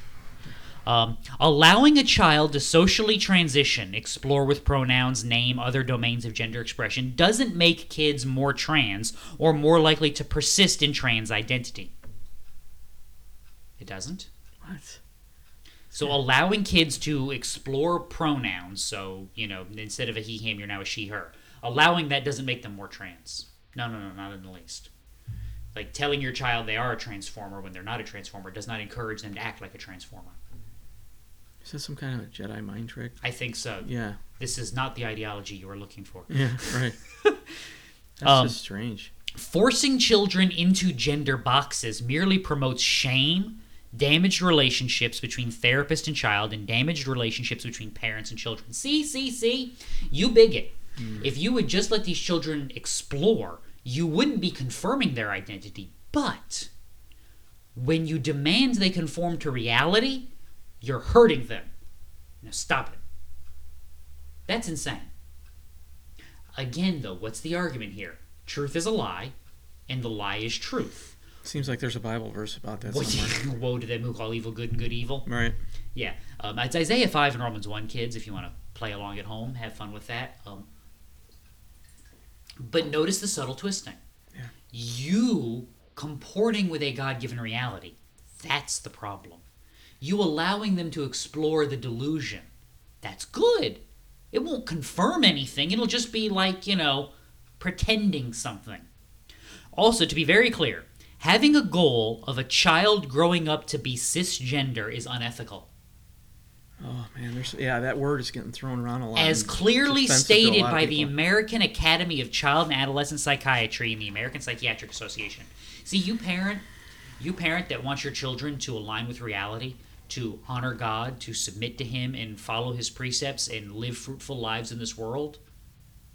Um, allowing a child to socially transition, explore with pronouns, name, other domains of gender expression, doesn't make kids more trans or more likely to persist in trans identity. It doesn't? What? So allowing kids to explore pronouns, so, you know, instead of a he, him, you're now a she, her. Allowing that doesn't make them more trans. No, no, no, not in the least. Like, telling your child they are a transformer when they're not a transformer does not encourage them to act like a transformer. Is that some kind of a Jedi mind trick? I think so. Yeah. This is not the ideology you were looking for. Yeah, right. That's um, just strange. Forcing children into gender boxes merely promotes shame, damaged relationships between therapist and child, and damaged relationships between parents and children. See, see, see? You bigot. Mm. If you would just let these children explore, you wouldn't be confirming their identity. But when you demand they conform to reality, you're hurting them. Now stop it. That's insane. Again, though, what's the argument here? Truth is a lie, and the lie is truth. Seems like there's a Bible verse about that somewhere. Woe to them who call evil good and good evil. Right. Yeah. Um, it's Isaiah five and Romans one, kids, if you want to play along at home. Have fun with that. Um, but notice the subtle twisting. Yeah. You comporting with a God-given reality. That's the problem. You allowing them to explore the delusion. That's good. It won't confirm anything. It'll just be like, you know, pretending something. Also, to be very clear, having a goal of a child growing up to be cisgender is unethical. Oh, man. There's, yeah, that word is getting thrown around a lot. As clearly stated by the American Academy of Child and Adolescent Psychiatry and the American Psychiatric Association. See, you parent, you parent that wants your children to align with reality, to honor God, to submit to Him and follow His precepts and live fruitful lives in this world,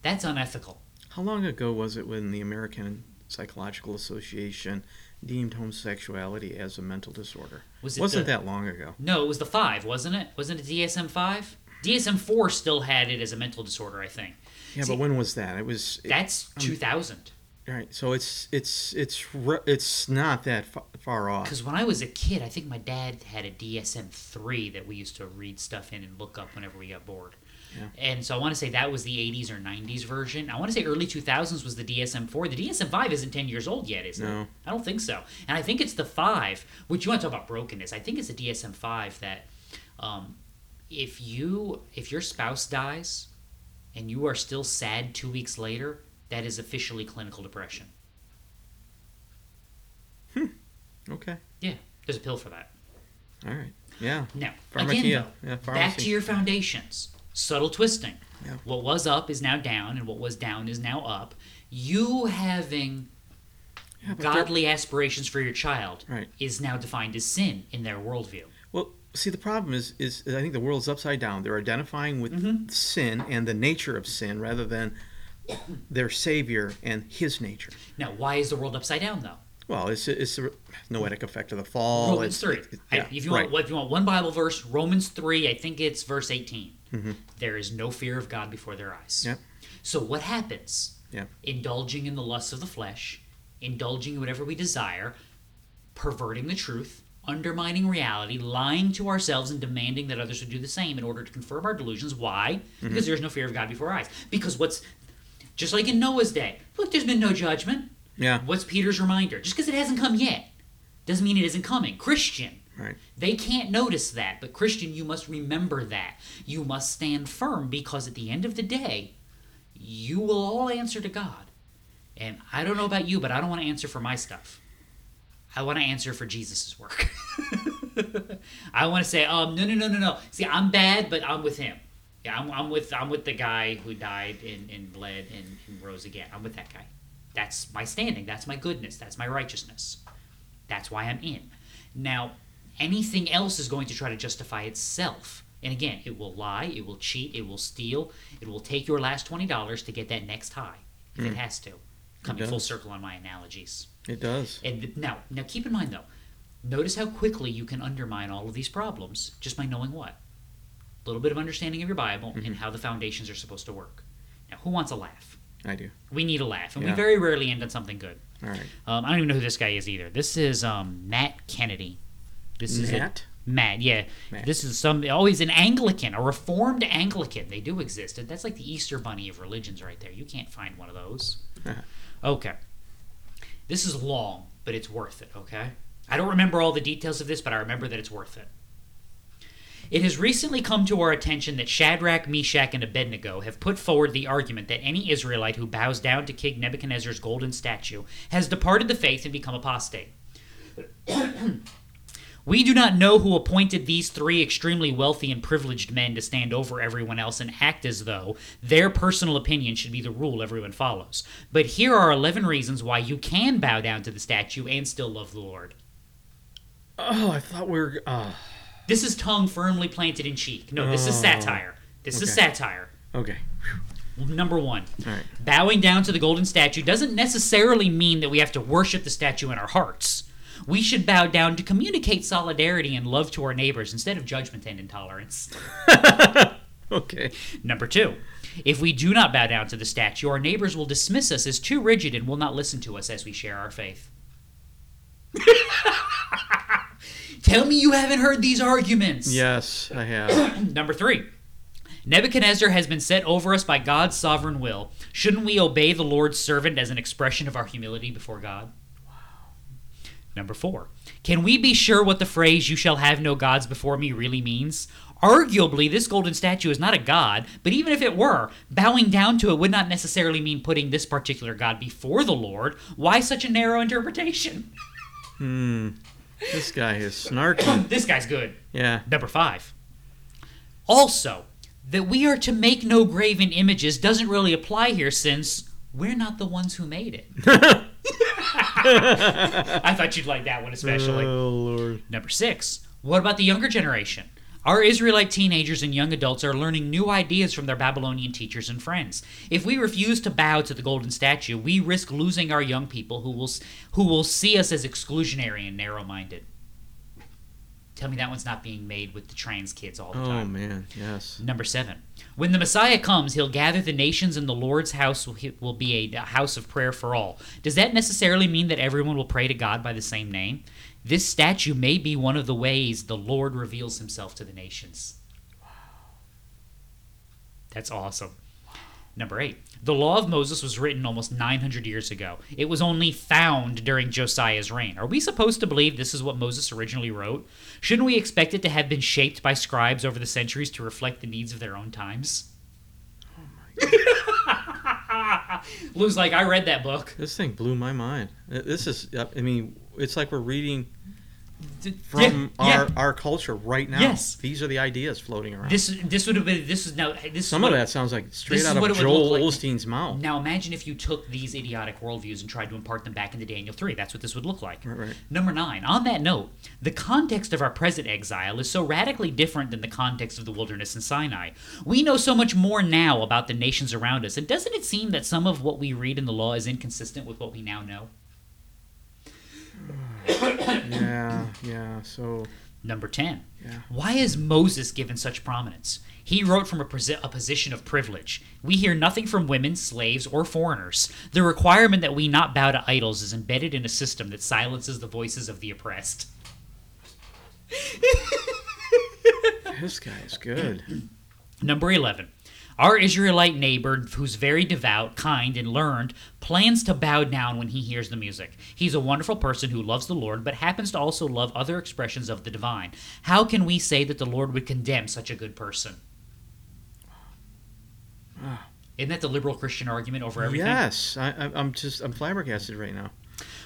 that's unethical. How long ago was it when the American Psychological Association deemed homosexuality as a mental disorder? Was it wasn't the, that long ago. No, it was the five, wasn't it? Wasn't it D S M five? D S M four still had it as a mental disorder, I think. Yeah, See, but when was that? It was... It, that's two thousand. Um, All right, so it's it's it's it's not that far off. Because when I was a kid, I think my dad had a D S M three that we used to read stuff in and look up whenever we got bored. Yeah. And so I want to say that was the eighties or nineties version. I want to say early two thousands was the D S M four. The D S M five isn't ten years old yet, is it? No. I don't think so. And I think it's the five, which you want to talk about brokenness. I think it's the D S M five that um, if you if your spouse dies and you are still sad two weeks later, that is officially clinical depression. Hmm. Okay. Yeah. There's a pill for that. All right. Yeah. Now, Pharmacia. again, though, yeah, back to your foundations. Subtle twisting. Yeah. What was up is now down, and what was down is now up. You having yeah, godly they're... aspirations for your child right. is now defined as sin in their worldview. Well, see, the problem is, is I think the world's upside down. They're identifying with mm-hmm. sin and the nature of sin rather than their Savior and His nature. Now, why is the world upside down, though? Well, it's it's the noetic effect of the fall. Romans it's, three. It, it, yeah, I, if you right. want, if you want one Bible verse, Romans three. I think it's verse eighteen. Mm-hmm. There is no fear of God before their eyes. Yep. So what happens? Yep. Indulging in the lusts of the flesh, indulging in whatever we desire, perverting the truth, undermining reality, lying to ourselves and demanding that others would do the same in order to confirm our delusions. Why? Mm-hmm. Because there's no fear of God before our eyes. Because what's Just like in Noah's day. Look, there's been no judgment. Yeah. What's Peter's reminder? Just because it hasn't come yet doesn't mean it isn't coming. Christian. Right. They can't notice that. But Christian, you must remember that. You must stand firm because at the end of the day, you will all answer to God. And I don't know about you, but I don't want to answer for my stuff. I want to answer for Jesus' work. I want to say, um, no, no, no, no, no. See, I'm bad, but I'm with Him. Yeah, I'm, I'm with I'm with the guy who died and, and bled and, and rose again. I'm with that guy. That's my standing. That's my goodness. That's my righteousness. That's why I'm in. Now, anything else is going to try to justify itself. And again, it will lie. It will cheat. It will steal. It will take your last twenty dollars to get that next high, if mm. it has to. Coming full circle on my analogies. It does. And now, now, keep in mind, though, notice how quickly you can undermine all of these problems just by knowing what? Little bit of understanding of your Bible mm-hmm. and how the foundations are supposed to work. Now, who wants a laugh? I do. We need a laugh, and yeah. we very rarely end on something good. All right. Um, I don't even know who this guy is either. This is um, Matt Kennedy. This is Matt. A, Matt, yeah. Matt. This is some. Oh, he's an Anglican, a Reformed Anglican. They do exist. That's like the Easter Bunny of religions, right there. You can't find one of those. Uh-huh. Okay. This is long, but it's worth it. Okay. I don't remember all the details of this, but I remember that it's worth it. It has recently come to our attention that Shadrach, Meshach, and Abednego have put forward the argument that any Israelite who bows down to King Nebuchadnezzar's golden statue has departed the faith and become apostate. We do not know who appointed these three extremely wealthy and privileged men to stand over everyone else and act as though their personal opinion should be the rule everyone follows. But here are eleven reasons why you can bow down to the statue and still love the Lord. Oh, I thought we were... Uh... This is tongue firmly planted in cheek. No, this is satire. This okay. is satire. Okay. Number one. All right. Bowing down to the golden statue doesn't necessarily mean that we have to worship the statue in our hearts. We should bow down to communicate solidarity and love to our neighbors instead of judgment and intolerance. Okay. Number two. If we do not bow down to the statue, our neighbors will dismiss us as too rigid and will not listen to us as we share our faith. Tell me you haven't heard these arguments. Yes, I have. Number three. Nebuchadnezzar has been set over us by God's sovereign will. Shouldn't we obey the Lord's servant as an expression of our humility before God? Wow. Number four. Can we be sure what the phrase, "You shall have no gods before me," really means? Arguably, this golden statue is not a god, but even if it were, bowing down to it would not necessarily mean putting this particular god before the Lord. Why such a narrow interpretation? Hmm. This guy is snarky. This guy's good. Yeah. Number five. Also, that we are to make no graven images doesn't really apply here since we're not the ones who made it. I thought you'd like that one especially. Oh, Lord. Number six. What about the younger generation? Our Israelite teenagers and young adults are learning new ideas from their Babylonian teachers and friends. If we refuse to bow to the golden statue, we risk losing our young people who will who will see us as exclusionary and narrow-minded. Tell me that one's not being made with the trans kids all the oh, time. Oh, man, yes. Number seven. When the Messiah comes, he'll gather the nations, and the Lord's house will be a house of prayer for all. Does that necessarily mean that everyone will pray to God by the same name? This statue may be one of the ways the Lord reveals himself to the nations. Wow. That's awesome. Wow. Number eight. The Law of Moses was written almost nine hundred years ago. It was only found during Josiah's reign. Are we supposed to believe this is what Moses originally wrote? Shouldn't we expect it to have been shaped by scribes over the centuries to reflect the needs of their own times? Oh, my God. Lou's like, I read that book. This thing blew my mind. This is, I mean, it's like we're reading from yeah, yeah. our our culture right now. Yes. These are the ideas floating around. This this would have been, this is now, this Some is what, of that sounds like straight out of Joel like. Osteen's mouth. Now imagine if you took these idiotic worldviews and tried to impart them back into Daniel three. That's what this would look like. Right, right. Number nine, on that note, the context of our present exile is so radically different than the context of the wilderness in Sinai. We know so much more now about the nations around us, and doesn't it seem that some of what we read in the law is inconsistent with what we now know? yeah, yeah, so... Number ten. Yeah. Why is Moses given such prominence? He wrote from a, posi- a position of privilege. We hear nothing from women, slaves, or foreigners. The requirement that we not bow to idols is embedded in a system that silences the voices of the oppressed. This guy's good. Number eleven. Our Israelite neighbor, who's very devout, kind, and learned, plans to bow down when he hears the music. He's a wonderful person who loves the Lord, but happens to also love other expressions of the divine. How can we say that the Lord would condemn such a good person? Isn't that the liberal Christian argument over everything? Yes, I, I'm just I'm flabbergasted right now.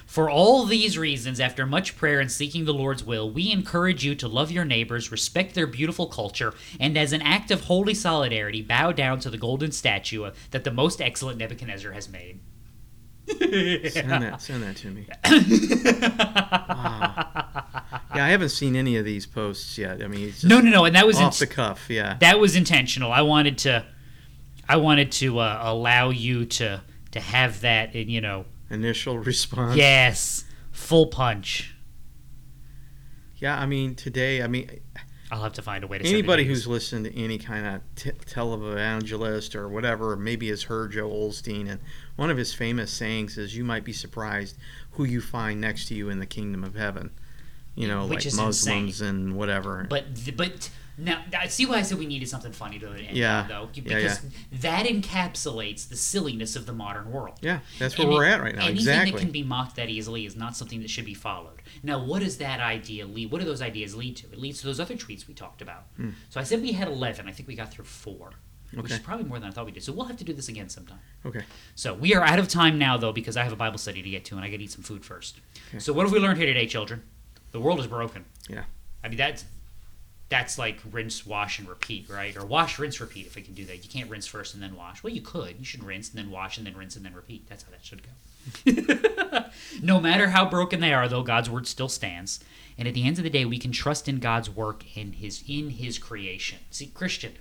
For all these reasons, after much prayer and seeking the Lord's will, we encourage you to love your neighbors, respect their beautiful culture, and as an act of holy solidarity, bow down to the golden statue that the most excellent Nebuchadnezzar has made. Send that, send that to me. Wow. Yeah, I haven't seen any of these posts yet. I mean, it's just no, no, no, and that was off in- the cuff. Yeah, that was intentional. I wanted to, I wanted to uh, allow you to to have that, in, you know. Initial response. Yes. Full punch. Yeah, I mean, today, I mean... I'll have to find a way to say anybody who's listened to any kind of t- televangelist or whatever, maybe has heard Joel Osteen, and one of his famous sayings is, you might be surprised who you find next to you in the kingdom of heaven. You know, Which like Muslims insane. And whatever. But... but Now, see why I said we needed something funny to end yeah. on, though? Because yeah, yeah. that encapsulates the silliness of the modern world. Yeah, that's where and we're it, at right now, anything exactly. Anything that can be mocked that easily is not something that should be followed. Now, what does that idea lead, what do those ideas lead to? It leads to those other tweets we talked about. Hmm. So I said we had eleven. I think we got through four, which okay. is probably more than I thought we did. So we'll have to do this again sometime. Okay. So we are out of time now, though, because I have a Bible study to get to, and I got to eat some food first. Okay. So what have we learned here today, children? The world is broken. Yeah. I mean, that's... That's like rinse, wash, and repeat, right? Or wash, rinse, repeat, if we can do that. You can't rinse first and then wash. Well, you could. You should rinse and then wash and then rinse and then repeat. That's how that should go. No matter how broken they are, though, God's word still stands. And at the end of the day, we can trust in God's work in his, in his creation. See, Christian,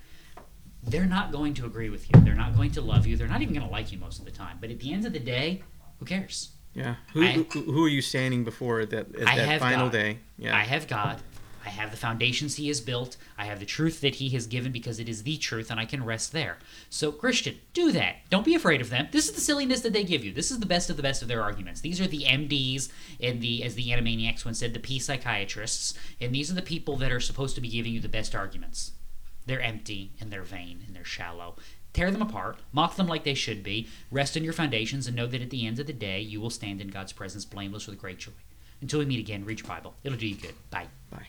they're not going to agree with you. They're not going to love you. They're not even going to like you most of the time. But at the end of the day, who cares? Yeah. Who, I, who, who are you standing before at that, at that final God. Day? Yeah. I have God. I have the foundations he has built. I have the truth that he has given because it is the truth, and I can rest there. So, Christian, do that. Don't be afraid of them. This is the silliness that they give you. This is the best of the best of their arguments. These are the M Ds and the, as the Animaniacs one said, the P psychiatrists, and these are the people that are supposed to be giving you the best arguments. They're empty, and they're vain, and they're shallow. Tear them apart, mock them like they should be, rest in your foundations, and know that at the end of the day, you will stand in God's presence blameless with great joy. Until we meet again, read your Bible. It'll do you good. Bye. Bye.